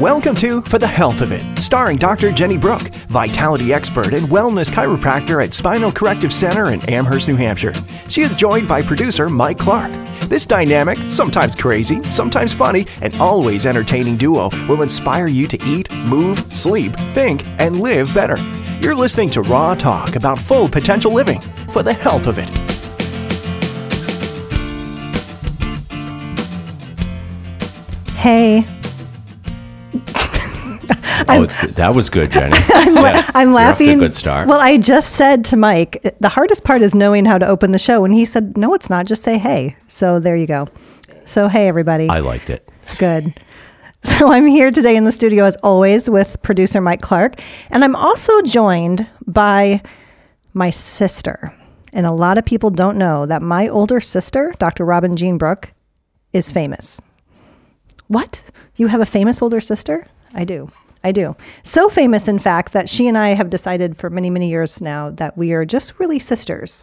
Welcome to For The Health Of It, starring Dr. Jenny Brooke, vitality expert and wellness chiropractor at Spinal Corrective Center in Amherst, New Hampshire. She is joined by producer Mike Clark. This dynamic, sometimes crazy, sometimes funny, and always entertaining duo will inspire you to eat, move, sleep, think, and live better. You're listening to raw talk about full potential living for the health of it. Hey. Oh, that was good, Jenny. I'm laughing. You're off to a good start. Well, I just said to Mike, the hardest part is knowing how to open the show. And he said, no, it's not. Just say, hey. So there you go. So, hey, everybody. I liked it. Good. So I'm here today in the studio, as always, with producer Mike Clark. And I'm also joined by my sister. And a lot of people don't know that my older sister, Dr. Robin Jean Brooke, is famous. What? You have a famous older sister? I do. So famous, in fact, that she and I have decided for many, many years now that we are just really sisters,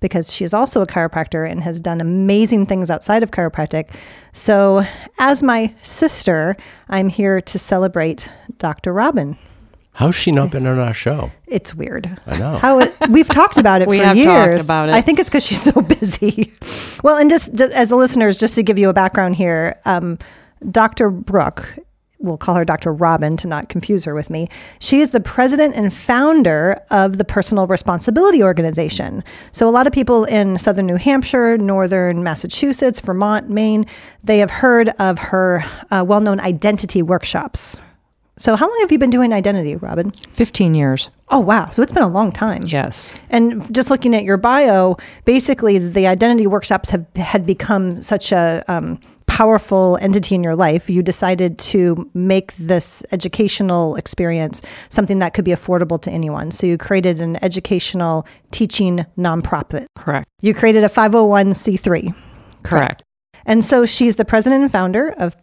because she is also a chiropractor and has done amazing things outside of chiropractic. So as my sister, I'm here to celebrate Dr. Robin. How's she not been on our show? It's weird. I know. We've talked about it for years. We have talked about it. I think it's because she's so busy. Well, and just as the listeners, just to give you a background here, Dr. Brooke, we'll call her Dr. Robin to not confuse her with me. She is the president and founder of the Personal Responsibility Organization. So a lot of people in southern New Hampshire, northern Massachusetts, Vermont, Maine, they have heard of her well-known identity workshops. So how long have you been doing identity, Robin? 15 years. Oh, wow. So it's been a long time. Yes. And just looking at your bio, basically the identity workshops had become such a powerful entity in your life. You decided to make this educational experience something that could be affordable to anyone. So you created an educational teaching nonprofit. Correct. You created a 501c3. Correct. And so she's the president and founder of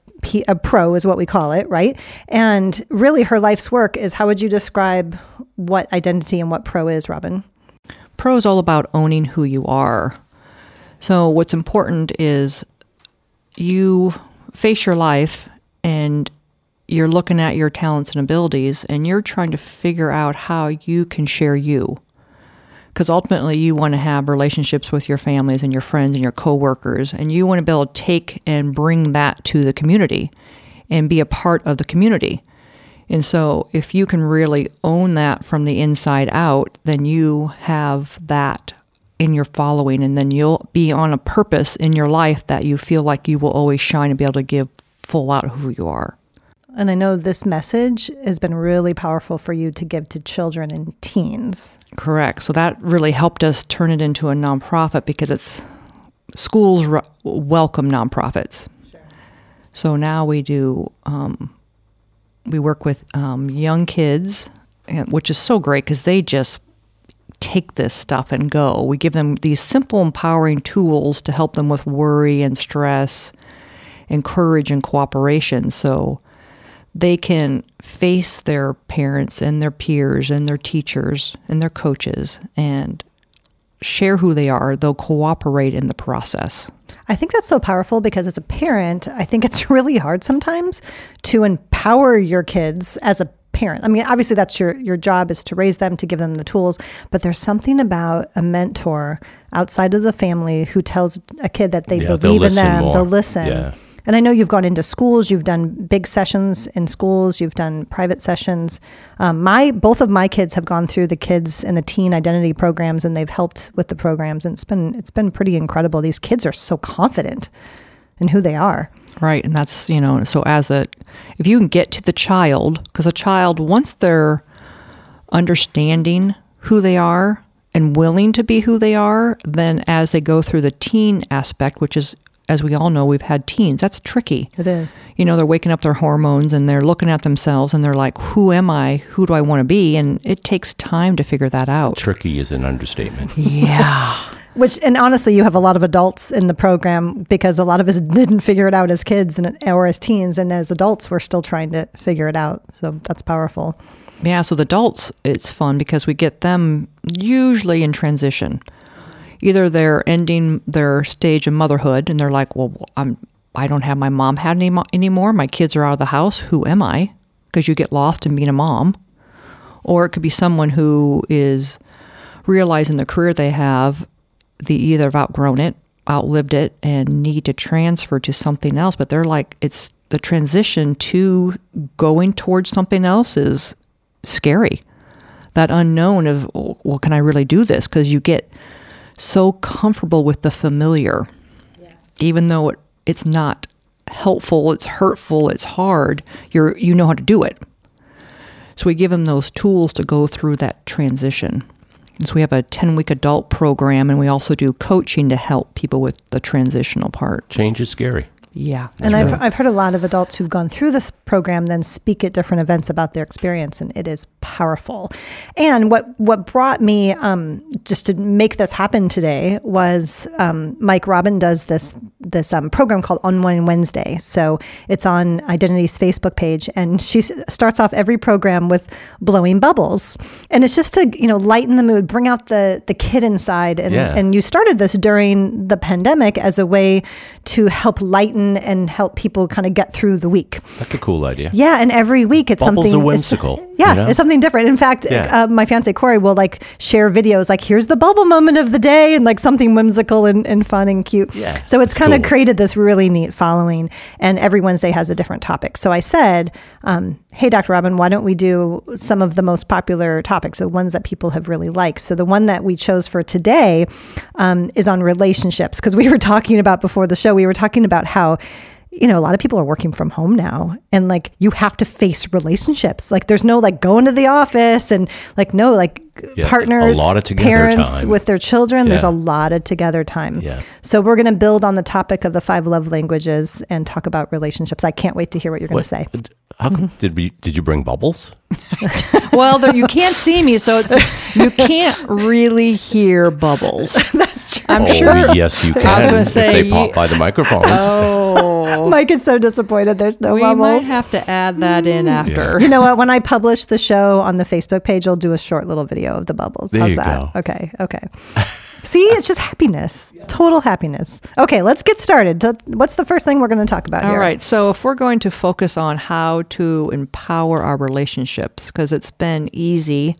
PRO is what we call it, right? And really her life's work is, how would you describe what identity and what PRO is, Robin? PRO is all about owning who you are. So what's important is you face your life and you're looking at your talents and abilities and you're trying to figure out how you can share you. Because ultimately you want to have relationships with your families and your friends and your coworkers, and you want to be able to take and bring that to the community and be a part of the community. And so if you can really own that from the inside out, then you have that in your following, and then you'll be on a purpose in your life that you feel like you will always shine and be able to give full out who you are. And I know this message has been really powerful for you to give to children and teens. Correct. So that really helped us turn it into a nonprofit, because it's schools welcome nonprofits. Sure. So now we do, we work with young kids, which is so great because they just take this stuff and go. We give them these simple, empowering tools to help them with worry and stress and courage and cooperation, so they can face their parents and their peers and their teachers and their coaches and share who they are. They'll cooperate in the process. I think that's so powerful, because as a parent, I think it's really hard sometimes to empower your kids as a parent. I mean, obviously that's your job, is to raise them, to give them the tools, but there's something about a mentor outside of the family who tells a kid that they believe in them, more. They'll listen. Yeah. And I know you've gone into schools, you've done big sessions in schools, you've done private sessions. Both of my kids have gone through the kids and the teen identity programs, and they've helped with the programs, and it's been pretty incredible. These kids are so confident in who they are. Right, and that's, so if you can get to the child, because a child, once they're understanding who they are and willing to be who they are, then as they go through the teen aspect, which is, as we all know, we've had teens, that's tricky. It is. They're waking up their hormones and they're looking at themselves and they're like, who am I? Who do I want to be? And it takes time to figure that out. Tricky is an understatement. Yeah. Which, and honestly, you have a lot of adults in the program, because a lot of us didn't figure it out as kids or as teens, and as adults, we're still trying to figure it out. So that's powerful. Yeah, so the adults, it's fun because we get them usually in transition. Either they're ending their stage of motherhood and they're like, well, I'm I don't have my mom hat anymore. My kids are out of the house. Who am I? Because you get lost in being a mom. Or it could be someone who is realizing the career they have, they either have outgrown it, outlived it, and need to transfer to something else. But they're like, it's the transition to going towards something else is scary. That unknown of, well, can I really do this? Because you get so comfortable with the familiar, yes. Even though it's not helpful, it's hurtful, it's hard, you know how to do it. So we give them those tools to go through that transition. So we have a 10-week adult program, and we also do coaching to help people with the transitional part. Change is scary. Yeah. And right. I've heard a lot of adults who've gone through this program then speak at different events about their experience, and it is powerful. And what brought me just to make this happen today was Mike Robin does this program called Unwind Wednesday. So it's on Identity's Facebook page, and she starts off every program with blowing bubbles. And it's just to, lighten the mood, bring out the kid inside. And, yeah. And you started this during the pandemic as a way to help lighten and help people kind of get through the week. That's a cool idea. Yeah, and every week it's bubbles something. Bubbles are whimsical. It's something different. In fact, my fiance Corey will share videos here's the bubble moment of the day and something whimsical and fun and cute. Yeah, so it's kind of created this really neat following, and every Wednesday has a different topic. So I said, hey, Dr. Robin, why don't we do some of the most popular topics, the ones that people have really liked. So the one that we chose for today is on relationships, because we were talking about before the show, we were talking about how a lot of people are working from home now, and you have to face relationships. There's no going to the office and no partners, a lot of together parents time with their children. Yeah. There's a lot of together time. Yeah. So we're going to build on the topic of the 5 love languages and talk about relationships. I can't wait to hear what you're going to say. How did you bring bubbles? Well, you can't see me, so you can't really hear bubbles. That's true. I'm sure. Yes, you can. I was going to say, if they pop by the microphones. Oh, Mike is so disappointed. There's no bubbles. We might have to add that in after. Yeah. You know what? When I publish the show on the Facebook page, I'll do a short little video of the bubbles. There How's you that? Go. Okay. See, it's just happiness, total happiness. Okay, let's get started. What's the first thing we're going to talk about here? All right, so if we're going to focus on how to empower our relationships, because it's been easy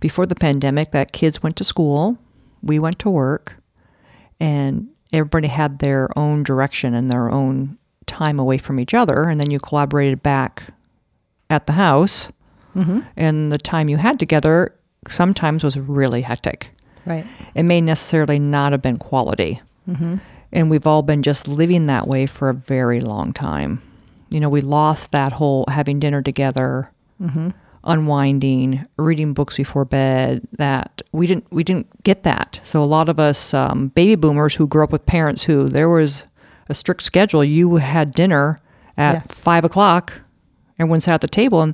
before the pandemic that kids went to school, we went to work, and everybody had their own direction and their own time away from each other, and then you collaborated back at the house, and the time you had together sometimes was really hectic. Right. It may necessarily not have been quality. Mm-hmm. And we've all been just living that way for a very long time. We lost that whole having dinner together, unwinding, reading books before bed, that we didn't get that. So a lot of us baby boomers who grew up with parents who there was a strict schedule. You had dinner at 5 o'clock, everyone sat at the table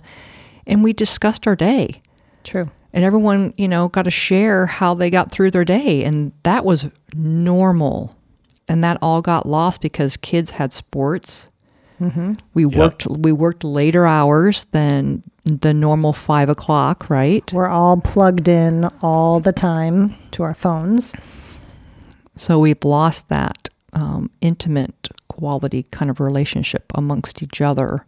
and we discussed our day. True. And everyone, got to share how they got through their day. And that was normal. And that all got lost because kids had sports. Mm-hmm. We worked later hours than the normal 5 o'clock, right? We're all plugged in all the time to our phones. So we've lost that intimate quality kind of relationship amongst each other.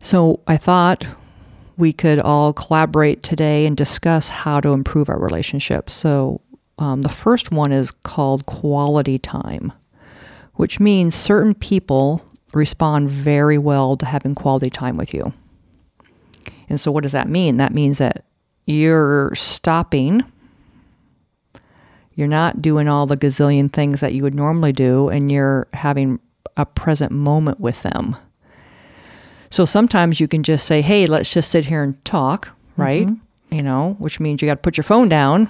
So I thought we could all collaborate today and discuss how to improve our relationships. So the first one is called quality time, which means certain people respond very well to having quality time with you. And so what does that mean? That means that you're stopping. You're not doing all the gazillion things that you would normally do, and you're having a present moment with them. So sometimes you can just say, hey, let's just sit here and talk, right? Mm-hmm. Which means you got to put your phone down.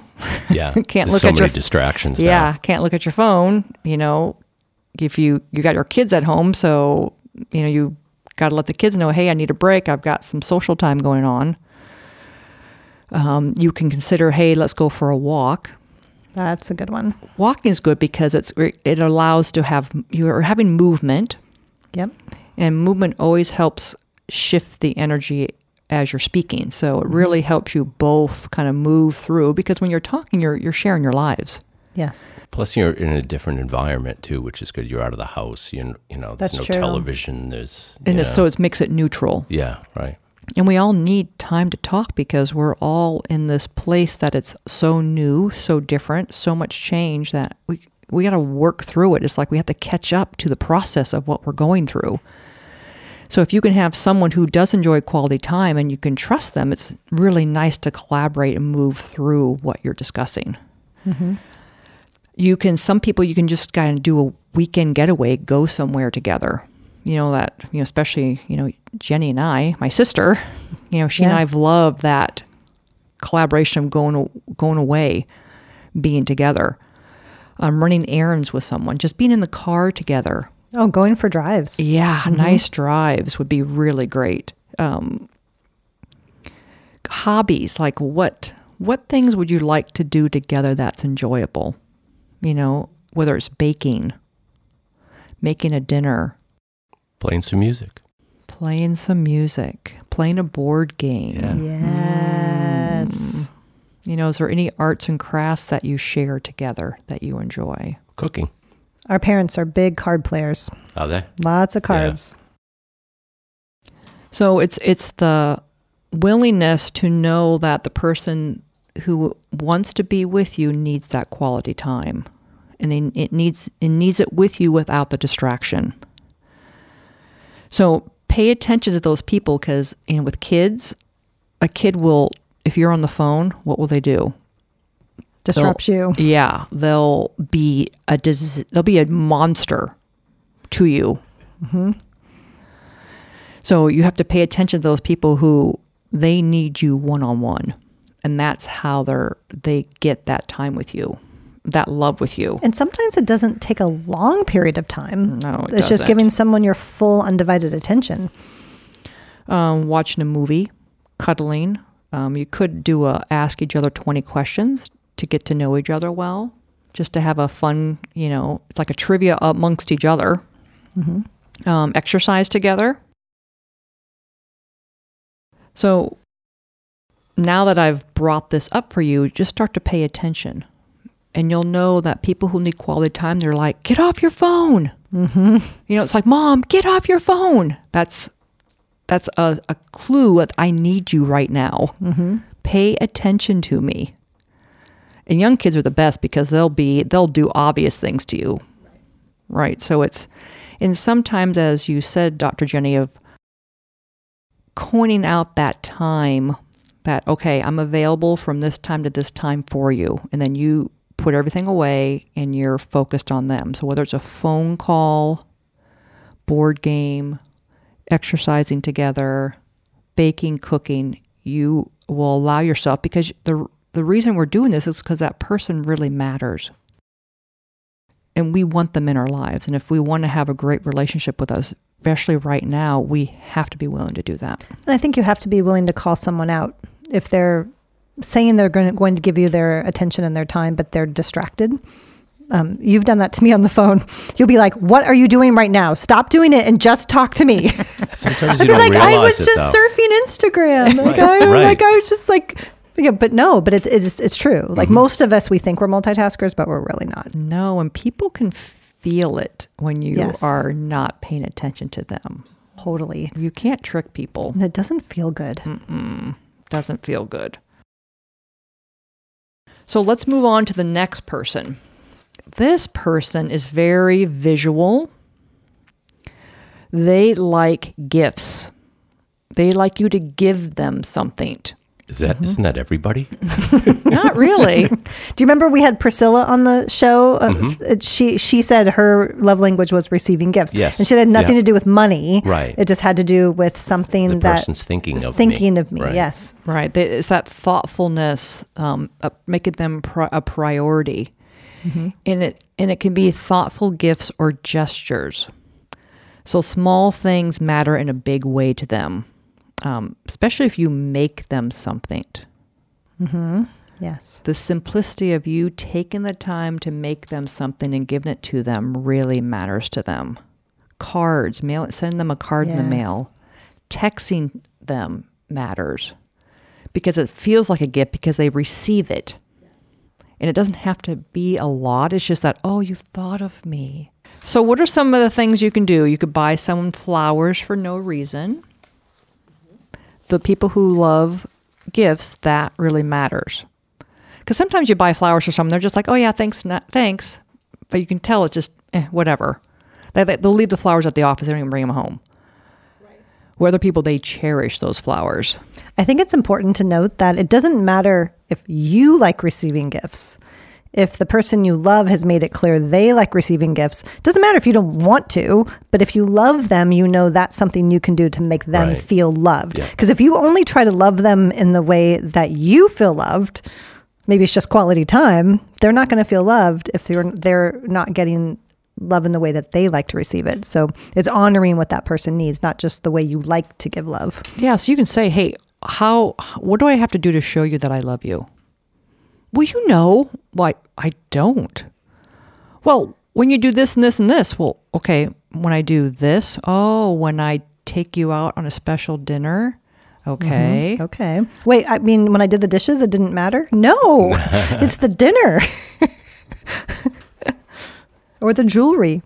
Yeah. Can't look so at your distractions. Yeah. Down. Can't look at your phone. If you got your kids at home, so, you got to let the kids know, hey, I need a break. I've got some social time going on. You can consider, hey, let's go for a walk. That's a good one. Walking is good because it allows to have, you're having movement. Yep. And movement always helps shift the energy as you're speaking. So it really helps you both kind of move through, because when you're talking, you're sharing your lives. Yes. Plus, you're in a different environment too, which is good. You're out of the house. You know, there's no television. So it makes it neutral. Yeah, right. And we all need time to talk because we're all in this place that it's so new, so different, so much change that we got to work through it. It's like we have to catch up to the process of what we're going through. So if you can have someone who does enjoy quality time and you can trust them, it's really nice to collaborate and move through what you're discussing. Mm-hmm. Some people you can just kind of do a weekend getaway, go somewhere together. Especially, Jenny and I, my sister, and I've loved that collaboration of going away, being together, running errands with someone, just being in the car together. Oh, going for drives. Yeah, mm-hmm. Nice drives would be really great. Hobbies, like what things would you like to do together that's enjoyable? Whether it's baking, making a dinner. Playing some music. Playing a board game. Yeah. Yes. Is there any arts and crafts that you share together that you enjoy? Cooking. Our parents are big card players. Are they? Lots of cards. Yeah. So it's the willingness to know that the person who wants to be with you needs that quality time, and it needs it with you without the distraction. So pay attention to those people because with kids, a kid will, if you're on the phone, what will they do? Disrupt you. Yeah, they'll be a monster to you. Mm-hmm. So you have to pay attention to those people who they need you one-on-one. And that's how they get that time with you, that love with you. And sometimes it doesn't take a long period of time. No, it's just giving someone your full undivided attention. Watching a movie, cuddling. You could do ask each other 20 questions to get to know each other well, just to have a fun, it's like a trivia amongst each other. Mm-hmm. Exercise together. So now that I've brought this up for you, just start to pay attention. And you'll know that people who need quality time, they're like, get off your phone. Mm-hmm. It's like, Mom, get off your phone. That's a clue that I need you right now. Mm-hmm. Pay attention to me. And young kids are the best because they'll do obvious things to you. Right. So and sometimes, as you said, Dr. Jenny, of coining out that time that, okay, I'm available from this time to this time for you. And then you put everything away and you're focused on them. So whether it's a phone call, board game, exercising together, baking, cooking, you will allow yourself, because the reason we're doing this is because that person really matters. And we want them in our lives. And if we want to have a great relationship with us, especially right now, we have to be willing to do that. And I think you have to be willing to call someone out if they're saying they're going to give you their attention and their time, but they're distracted. You've done that to me on the phone. You'll be like, what are you doing right now? Stop doing it and just talk to me. Sometimes you don't realize it, I was just surfing Instagram. But it's true. Like mm-hmm. Most of us, we think we're multitaskers, but we're really not. No, and people can feel it when you are not paying attention to them. Totally. You can't trick people. And it doesn't feel good. Mm-mm. Doesn't feel good. So let's move on to the next person. This person is very visual. They like gifts. They like you to give them something. Isn't that everybody? Not really. Do you remember we had Priscilla on the show? Mm-hmm. She said her love language was receiving gifts. Yes. And she had nothing to do with money. Right. It just had to do with something that person's thinking of me. Right. Yes. Right. It's that thoughtfulness, making them a priority. Mm-hmm. And it can be thoughtful gifts or gestures. So small things matter in a big way to them. Especially if you make them something. Mm-hmm. Yes. The simplicity of you taking the time to make them something and giving it to them really matters to them. Cards, sending them a card in the mail. Texting them matters because it feels like a gift because they receive it. Yes. And it doesn't have to be a lot. It's just that, oh, you thought of me. So what are some of the things you can do? You could buy someone flowers for no reason. The people who love gifts, that really matters. Because sometimes you buy flowers for someone, they're just like, oh, yeah, thanks, not thanks. But you can tell it's just whatever. They'll leave the flowers at the office. They don't even bring them home. Right. Whether people, they cherish those flowers. I think it's important to note that it doesn't matter if you like receiving gifts. If the person you love has made it clear they like receiving gifts, it doesn't matter if you don't want to, but if you love them, you know that's something you can do to make them right. feel loved. Because if you only try to love them in the way that you feel loved, maybe it's just quality time, they're not going to feel loved if they're not getting love in the way that they like to receive it. So it's honoring what that person needs, not just the way you like to give love. Yeah, so you can say, hey, what do I have to do to show you that I love you? Well, you know, why I don't. Well, when you do this and this and this, well, okay, when I do this, oh, when I take you out on a special dinner, okay. Mm-hmm. Okay. Wait, I mean, when I did the dishes, it didn't matter? No, it's the dinner or the jewelry.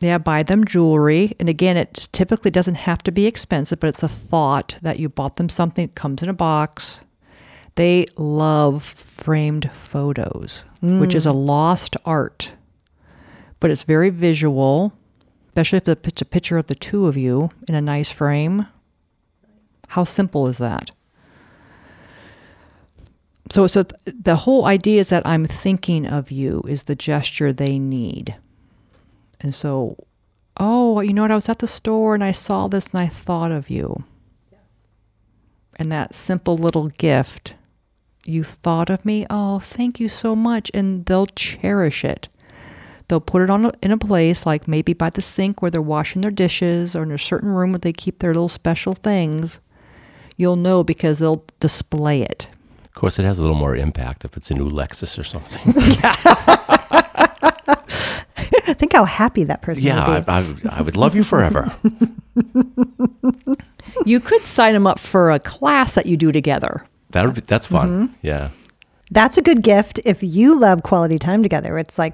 Yeah, buy them jewelry. And again, it typically doesn't have to be expensive, but it's a thought that you bought them something. It comes in a box. They love framed photos, which is a lost art, but it's very visual, especially if it's a picture of the two of you in a nice frame. How simple is that? So the whole idea is that I'm thinking of you is the gesture they need. And so, oh, you know what? I was at the store and I saw this and I thought of you. Yes. And that simple little gift. You thought of me. Oh, thank you so much. And they'll cherish it. They'll put it in a place like maybe by the sink where they're washing their dishes or in a certain room where they keep their little special things. You'll know because they'll display it. Of course, it has a little more impact if it's a new Lexus or something. Think how happy that person would be. I would love you forever. You could sign them up for a class that you do together. That's fun. Mm-hmm. Yeah. That's a good gift if you love quality time together. It's like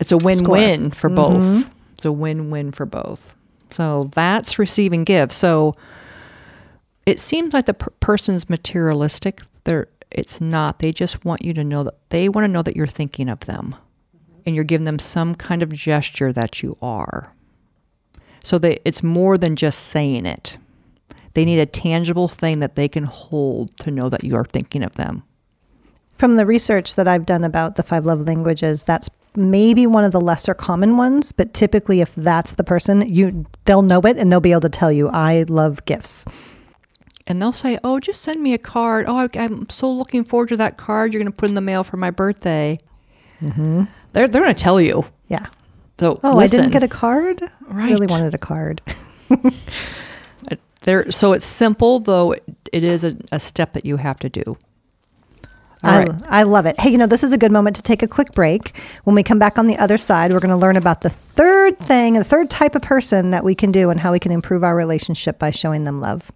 it's a win-win for both. Mm-hmm. It's a win-win for both. So that's receiving gifts. So it seems like the person's materialistic. It's not. They just want you to know that they want to know that you're thinking of them, and you're giving them some kind of gesture that you are. So it's more than just saying it. They need a tangible thing that they can hold to know that you are thinking of them. From the research that I've done about the 5 love languages, that's maybe one of the lesser common ones, but typically if that's the person, they'll know it and they'll be able to tell you, I love gifts. And they'll say, oh, just send me a card. Oh, I'm so looking forward to that card you're going to put in the mail for my birthday. Mm-hmm. They're going to tell you. Yeah. So, oh, listen. I didn't get a card? Right. I really wanted a card. So it's simple, though it is a step that you have to do. All right. I love it. Hey, this is a good moment to take a quick break. When we come back on the other side, we're going to learn about the third thing, the third type of person that we can do and how we can improve our relationship by showing them love.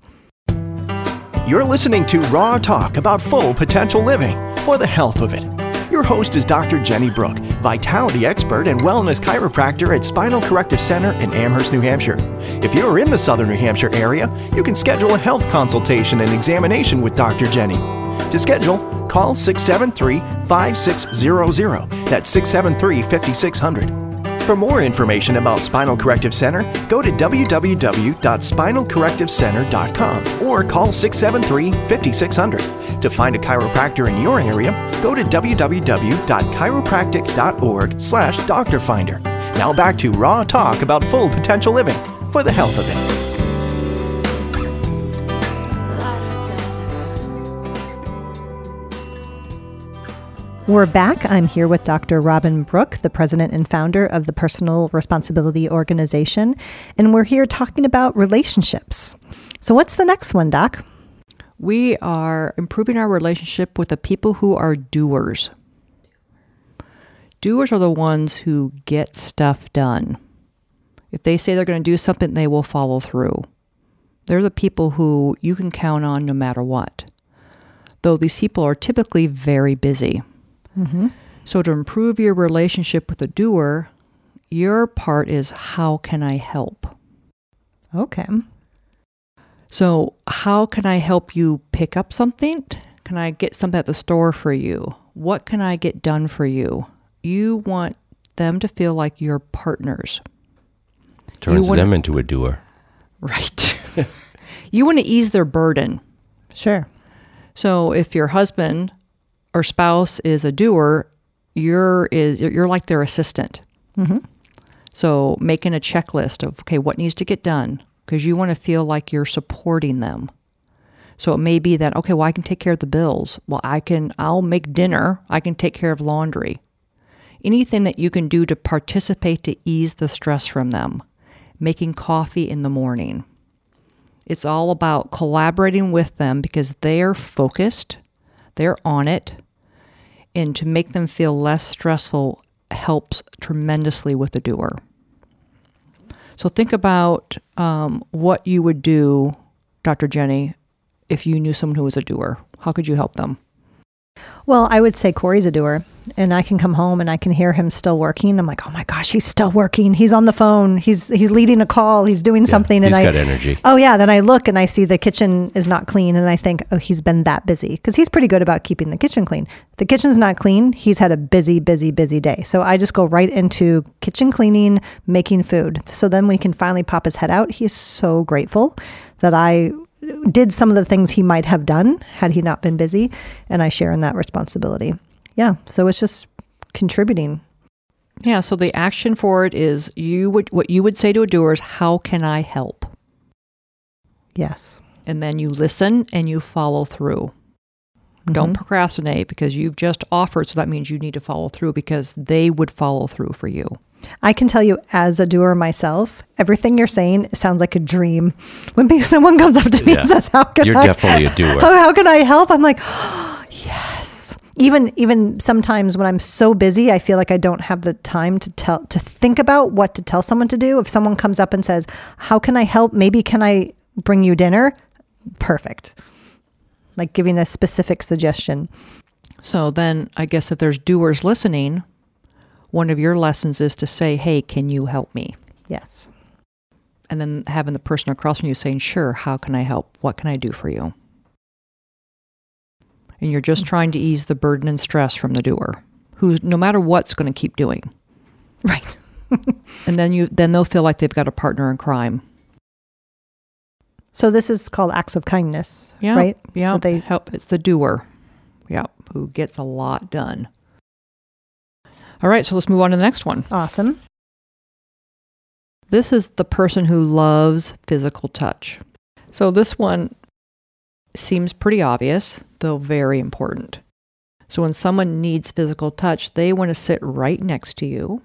You're listening to Raw Talk about full potential living for the health of it. Your host is Dr. Jenny Brooke, vitality expert and wellness chiropractor at Spinal Corrective Center in Amherst, New Hampshire. If you're in the southern New Hampshire area, you can schedule a health consultation and examination with Dr. Jenny. To schedule, call 673-5600. That's 673-5600. For more information about Spinal Corrective Center, go to www.spinalcorrectivecenter.com or call 673-5600. To find a chiropractor in your area, go to www.chiropractic.org/doctorfinder. Now back to Raw Talk about full potential living for the health of it. We're back. I'm here with Dr. Robin Bruck, the president and founder of the Personal Responsibility Organization, and we're here talking about relationships. So what's the next one, Doc? We are improving our relationship with the people who are doers. Doers are the ones who get stuff done. If they say they're going to do something, they will follow through. They're the people who you can count on no matter what. Though these people are typically very busy. Mm-hmm. So to improve your relationship with the doer, your part is, how can I help? Okay. So how can I help you pick up something? Can I get something at the store for you? What can I get done for you? You want them to feel like you're partners. Turns them into a doer. Right. You want to ease their burden. Sure. So if your husband or spouse is a doer, you're like their assistant. Mm-hmm. So making a checklist of, okay, what needs to get done? Because you want to feel like you're supporting them. So it may be that, okay, well, I can take care of the bills. Well, I'll make dinner. I can take care of laundry. Anything that you can do to participate to ease the stress from them. Making coffee in the morning. It's all about collaborating with them because they're focused, they're on it, and to make them feel less stressful helps tremendously with the doer. So think about what you would do, Dr. Jenny, if you knew someone who was a doer. How could you help them? Well, I would say Corey's a doer, and I can come home and I can hear him still working. I'm like, oh my gosh, he's still working. He's on the phone. He's leading a call. He's doing something. He's got energy. Oh yeah. Then I look and I see the kitchen is not clean, and I think, oh, he's been that busy, because he's pretty good about keeping the kitchen clean. The kitchen's not clean. He's had a busy, busy, busy day. So I just go right into kitchen cleaning, making food. So then we can finally pop his head out. He's so grateful that I did some of the things he might have done had he not been busy, and I share in that responsibility. Yeah, so it's just contributing. Yeah, so the action for it is what you would say to a doer is, how can I help? Yes. And then you listen and you follow through. Mm-hmm. Don't procrastinate, because you've just offered, so that means you need to follow through, because they would follow through for you. I can tell you, as a doer myself, everything you're saying sounds like a dream. When someone comes up to me and says, You're definitely a doer. How can I help? I'm like, oh, yes. Even sometimes when I'm so busy, I feel like I don't have the time to think about what to tell someone to do. If someone comes up and says, how can I help? Maybe can I bring you dinner? Perfect. Like giving a specific suggestion. So then I guess if there's doers listening, one of your lessons is to say, hey, can you help me? Yes. And then having the person across from you saying, sure, how can I help? What can I do for you? And you're just trying to ease the burden and stress from the doer, who's no matter what's going to keep doing. Right. And then they'll feel like they've got a partner in crime. So this is called acts of kindness, right? Yeah, so they help. It's the doer, who gets a lot done. All right, so let's move on to the next one. Awesome. This is the person who loves physical touch. So this one seems pretty obvious, though very important. So when someone needs physical touch, they want to sit right next to you.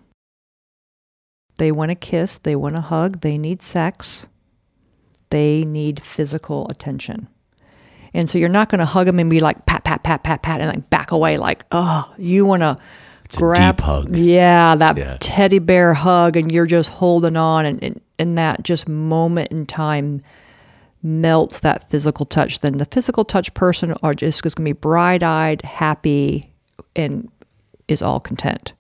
They want to kiss. They want to hug. They need sex. They need physical attention. And so you're not going to hug them and be like, pat, pat, pat, pat, pat, and like back away like, oh, you want to... It's grab, a deep hug. Yeah, teddy bear hug, and you're just holding on, and that just moment in time melts that physical touch. Then the physical touch person are just going to be bright-eyed, happy, and is all content.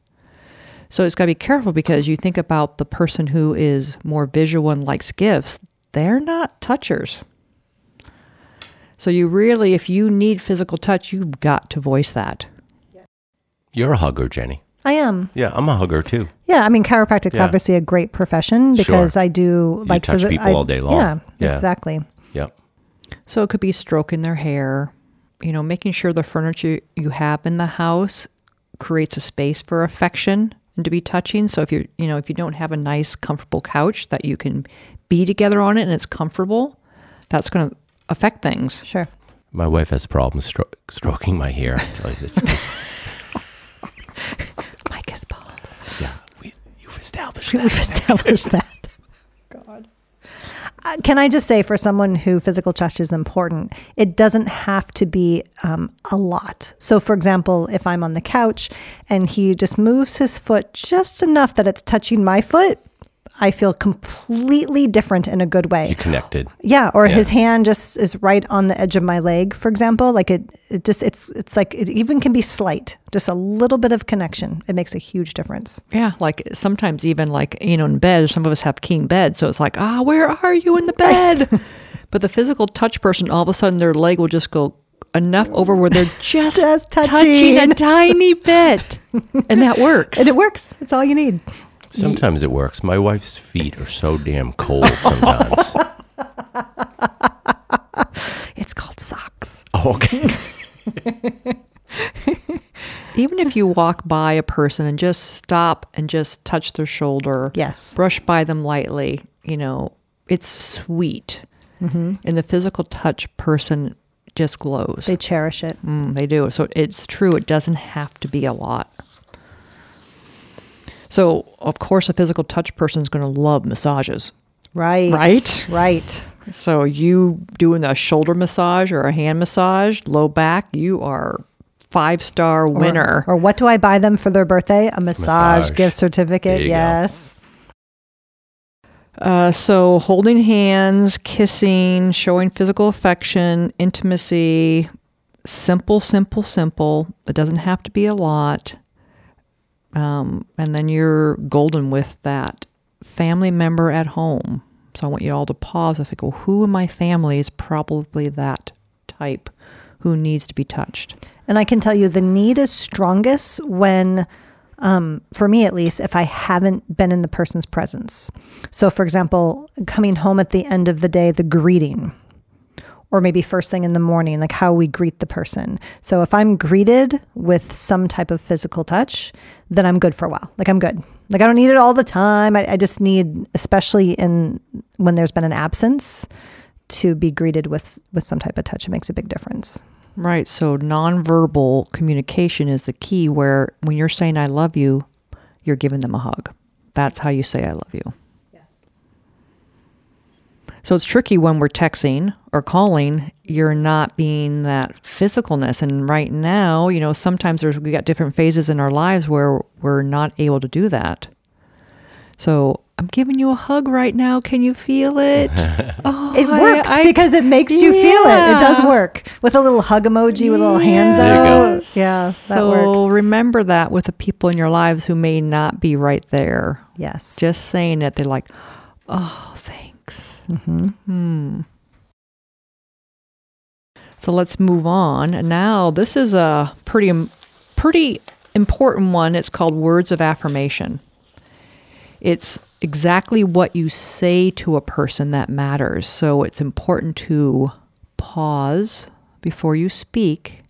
So it's got to be careful, because you think about the person who is more visual and likes gifts. They're not touchers. So you really, if you need physical touch, you've got to voice that. You're a hugger, Jenny. I am. Yeah, I'm a hugger too. Yeah, I mean, chiropractic's obviously a great profession, because I do like touch people all day long. Yeah, exactly. Yeah. So it could be stroking their hair, making sure the furniture you have in the house creates a space for affection and to be touching. So if you're, if you don't have a nice, comfortable couch that you can be together on it and it's comfortable, that's going to affect things. Sure. My wife has problems stroking my hair. I'll tell you the truth. Mike is bald. Yeah, you've established that. We've established that. God. Can I just say, for someone who physical touch is important, it doesn't have to be a lot. So, for example, if I'm on the couch and he just moves his foot just enough that it's touching my foot, I feel completely different in a good way. You connected. Yeah. Or his hand just is right on the edge of my leg, for example. Like it's like it even can be slight, just a little bit of connection. It makes a huge difference. Yeah. Like sometimes even like, you know, in bed, some of us have king beds. So it's like, where are you in the bed? Right. But the physical touch person, all of a sudden their leg will just go enough over where they're just touching a tiny bit. And that works. And it works. It's all you need. Sometimes it works. My wife's feet are so damn cold sometimes. It's called socks. Oh, okay. Even if you walk by a person and just stop and just touch their shoulder. Yes. Brush by them lightly. You know, it's sweet. Mm-hmm. And the physical touch person just glows. They cherish it. They do. So it's true. It doesn't have to be a lot. So, of course, a physical touch person is going to love massages. Right. Right? Right. So you doing a shoulder massage or a hand massage, low back, you are five-star winner. Or what do I buy them for their birthday? A massage. Gift certificate. Yes. So holding hands, kissing, showing physical affection, intimacy, simple. It doesn't have to be a lot. And then you're golden with that family member at home. So I want you all to pause. I think, well, who in my family is probably that type who needs to be touched? And I can tell you the need is strongest when, for me at least, if I haven't been in the person's presence. So for example, coming home at the end of the day, the greeting, or maybe first thing in the morning, like how we greet the person. So if I'm greeted with some type of physical touch, then I'm good for a while. Like I'm good. Like I don't need it all the time. I just need, especially when there's been an absence, to be greeted with some type of touch. It makes a big difference. Right. So nonverbal communication is the key, where when you're saying I love you, you're giving them a hug. That's how you say I love you. So it's tricky when we're texting or calling, you're not being that physicalness. And right now, you know, sometimes we got different phases in our lives where we're not able to do that. So I'm giving you a hug right now. Can you feel it? Because it makes you feel it. It does work. With a little hug emoji, with a little hands up. Yeah, that works. So remember that with the people in your lives who may not be right there. Yes. Just saying it, they're like, oh, thanks. Mm-hmm. So let's move on. Now, this is a pretty important one. It's called words of affirmation. It's exactly what you say to a person that matters. So it's important to pause before you speak,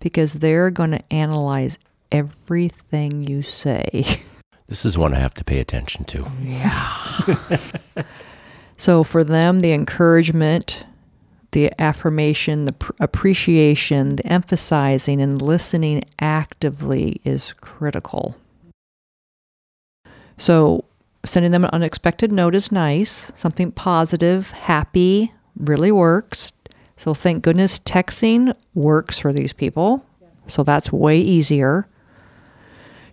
because they're going to analyze everything you say. This is one I have to pay attention to. Yeah. So for them, the encouragement, the affirmation, the appreciation, the emphasizing, and listening actively is critical. So sending them an unexpected note is nice. Something positive, happy, really works. So thank goodness texting works for these people. Yes. So that's way easier.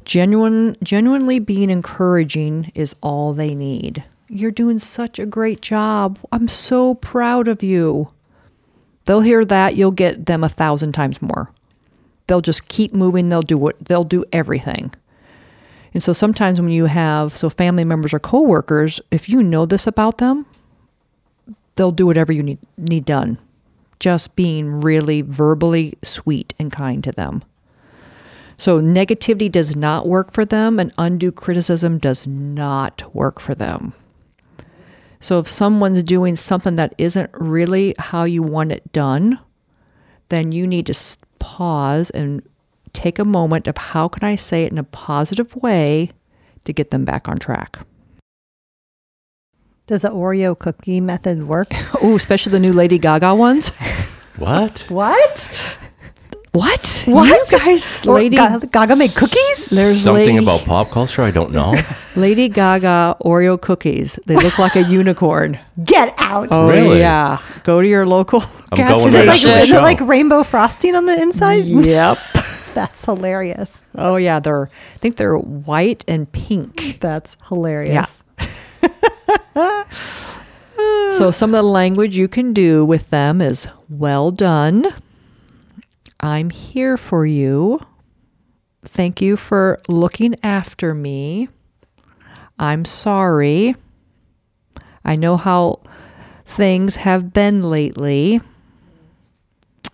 Genuinely being encouraging is all they need. You're doing such a great job. I'm so proud of you. They'll hear that. You'll get them 1,000 times more. They'll just keep moving. They'll do everything. And so sometimes when you have, family members or coworkers, if you know this about them, they'll do whatever you need done. Just being really verbally sweet and kind to them. So negativity does not work for them, and undue criticism does not work for them. So if someone's doing something that isn't really how you want it done, then you need to pause and take a moment of how can I say it in a positive way to get them back on track. Does the Oreo cookie method work? Oh, especially the new Lady Gaga ones. What? You guys, Lady Gaga made cookies? There's something about pop culture I don't know. Lady Gaga Oreo cookies. They look like a unicorn. Get out. Oh, really? Yeah. Go to your local gas station. Is it like rainbow frosting on the inside? Yep. That's hilarious. Oh yeah, I think they're white and pink. That's hilarious. Yeah. So some of the language you can do with them is, well done, I'm here for you, thank you for looking after me, I'm sorry, I know how things have been lately,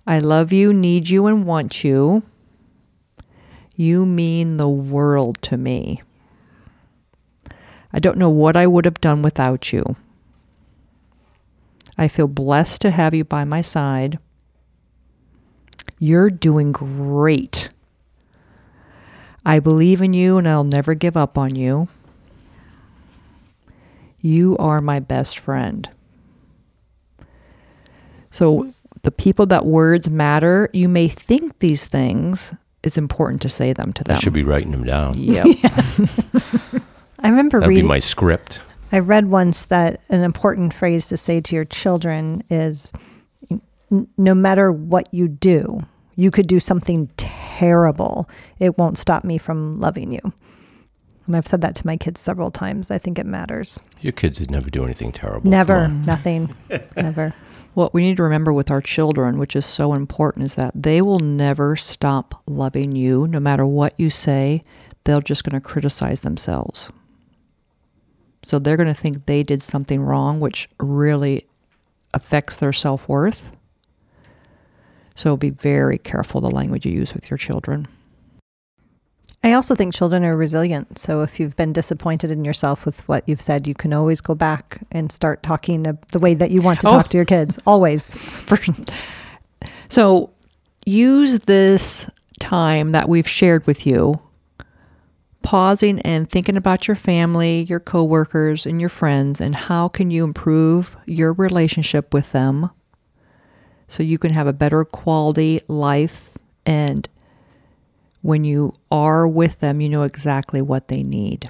I love you, need you, and want you. You mean the world to me. I don't know what I would have done without you. I feel blessed to have you by my side. You're doing great. I believe in you and I'll never give up on you. You are my best friend. So the people that words matter, you may think these things, it's important to say them to them. I should be writing them down. Yep. Yeah. I remember reading. That'd be my script. I read once that an important phrase to say to your children is, no matter what you do, you could do something terrible. It won't stop me from loving you. And I've said that to my kids several times. I think it matters. Your kids would never do anything terrible. Never. Nothing. Never. What we need to remember with our children, which is so important, is that they will never stop loving you. No matter what you say, they're just going to criticize themselves. So they're going to think they did something wrong, which really affects their self-worth. So be very careful the language you use with your children. I also think children are resilient. So if you've been disappointed in yourself with what you've said, you can always go back and start talking the way that you want to talk to your kids. Always. So use this time that we've shared with you, pausing and thinking about your family, your coworkers, and your friends, and how can you improve your relationship with them so you can have a better quality life. And when you are with them, you know exactly what they need.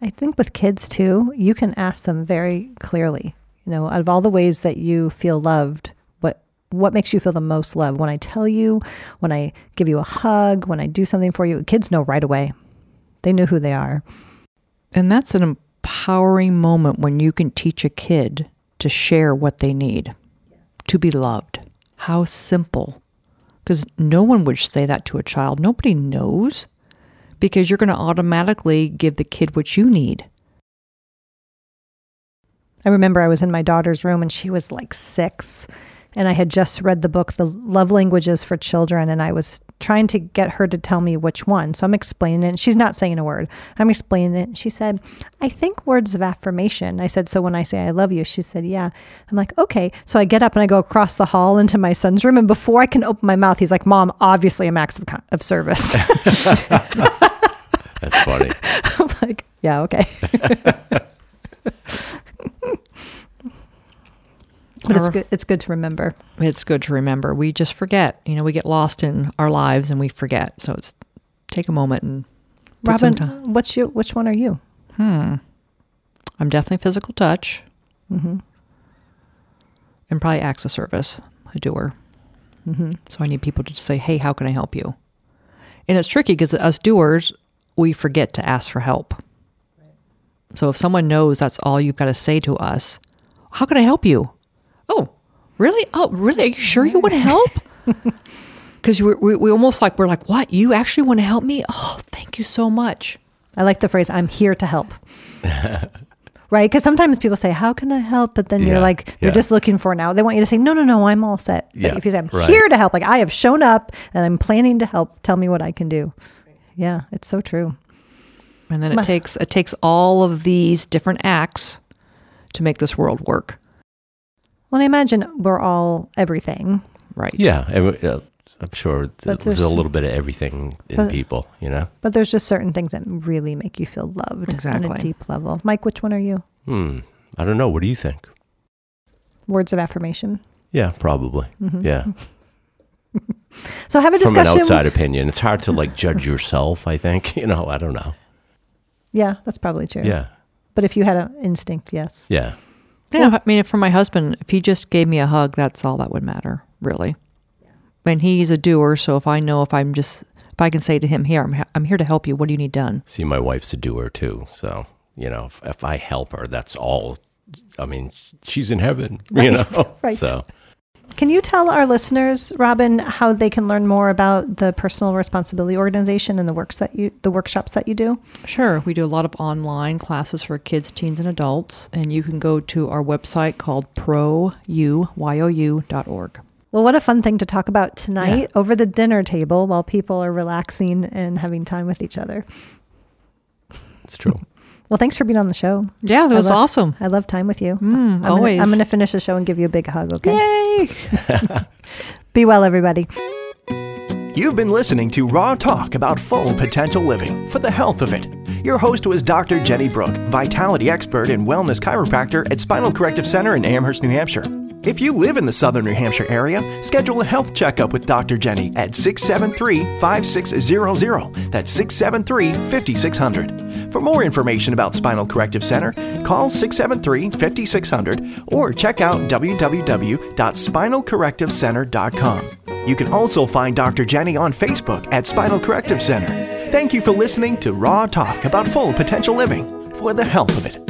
I think with kids too, you can ask them very clearly, you know, out of all the ways that you feel loved, what makes you feel the most loved? When I tell you, when I give you a hug, when I do something for you, kids know right away. They know who they are. And that's an empowering moment when you can teach a kid to share what they need, to be loved. How simple. Because no one would say that to a child. Nobody knows, because you're going to automatically give the kid what you need. I remember I was in my daughter's room and she was like 6, and I had just read the book, The Love Languages for Children, and I was trying to get her to tell me which one. So I'm explaining it, and she's not saying a word. I'm explaining it, and she said, I think words of affirmation. I said, so when I say I love you, she said, yeah. I'm like, okay. So I get up and I go across the hall into my son's room, and before I can open my mouth, he's like, Mom, obviously I'm acts of service. That's funny. I'm like, yeah, okay. But it's good to remember. It's good to remember. We just forget. You know, we get lost in our lives and we forget. So it's take a moment and put Robin, some time. Which one are you? I'm definitely physical touch. Mm-hmm. And probably acts of service, a doer. Mm-hmm. So I need people to just say, hey, how can I help you? And it's tricky because us doers, we forget to ask for help. Right. So if someone knows that's all you've got to say to us, how can I help you? Oh, really? Oh, really? Are you sure you want to help? Because we almost like, we're like, what? You actually want to help me? Oh, thank you so much. I like the phrase, I'm here to help. Right? Because sometimes people say, how can I help? But then you're like, they're just looking for an out. They want you to say, no, I'm all set. But if you say, I'm here to help, like I have shown up and I'm planning to help. Tell me what I can do. Yeah, it's so true. And then it takes all of these different acts to make this world work. Well, I imagine we're all everything, right? Yeah, I'm sure there's a little bit of everything in people, you know? But there's just certain things that really make you feel loved on a deep level. Mike, which one are you? I don't know. What do you think? Words of affirmation? Yeah, probably. Mm-hmm. Yeah. So have a discussion. From an outside opinion. It's hard to like judge yourself, I think. You know, I don't know. Yeah, that's probably true. Yeah. But if you had an instinct, yes. Yeah. Yeah, I mean, for my husband, if he just gave me a hug, that's all that would matter, really. Yeah. And he's a doer, so if I can say to him, here, I'm here to help you. What do you need done? See, my wife's a doer too, so you know, if I help her, that's all I mean, she's in heaven, right, you know? Right. So. Can you tell our listeners, Robin, how they can learn more about the Personal Responsibility Organization and the workshops that you do? Sure. We do a lot of online classes for kids, teens, and adults, and you can go to our website called proyou.org. Well, what a fun thing to talk about tonight over the dinner table while people are relaxing and having time with each other. It's true. Well, thanks for being on the show. Yeah, that was awesome. I love time with you. Always. I'm going to finish the show and give you a big hug, okay? Yay! Be well, everybody. You've been listening to Raw Talk about Full Potential Living for the Health of It. Your host was Dr. Jenny Brooke, vitality expert and wellness chiropractor at Spinal Corrective Center in Amherst, New Hampshire. If you live in the southern New Hampshire area, schedule a health checkup with Dr. Jenny at 673-5600. That's 673-5600. For more information about Spinal Corrective Center, call 673-5600 or check out www.spinalcorrectivecenter.com. You can also find Dr. Jenny on Facebook at Spinal Corrective Center. Thank you for listening to Raw Talk about Full Potential Living for the Health of It.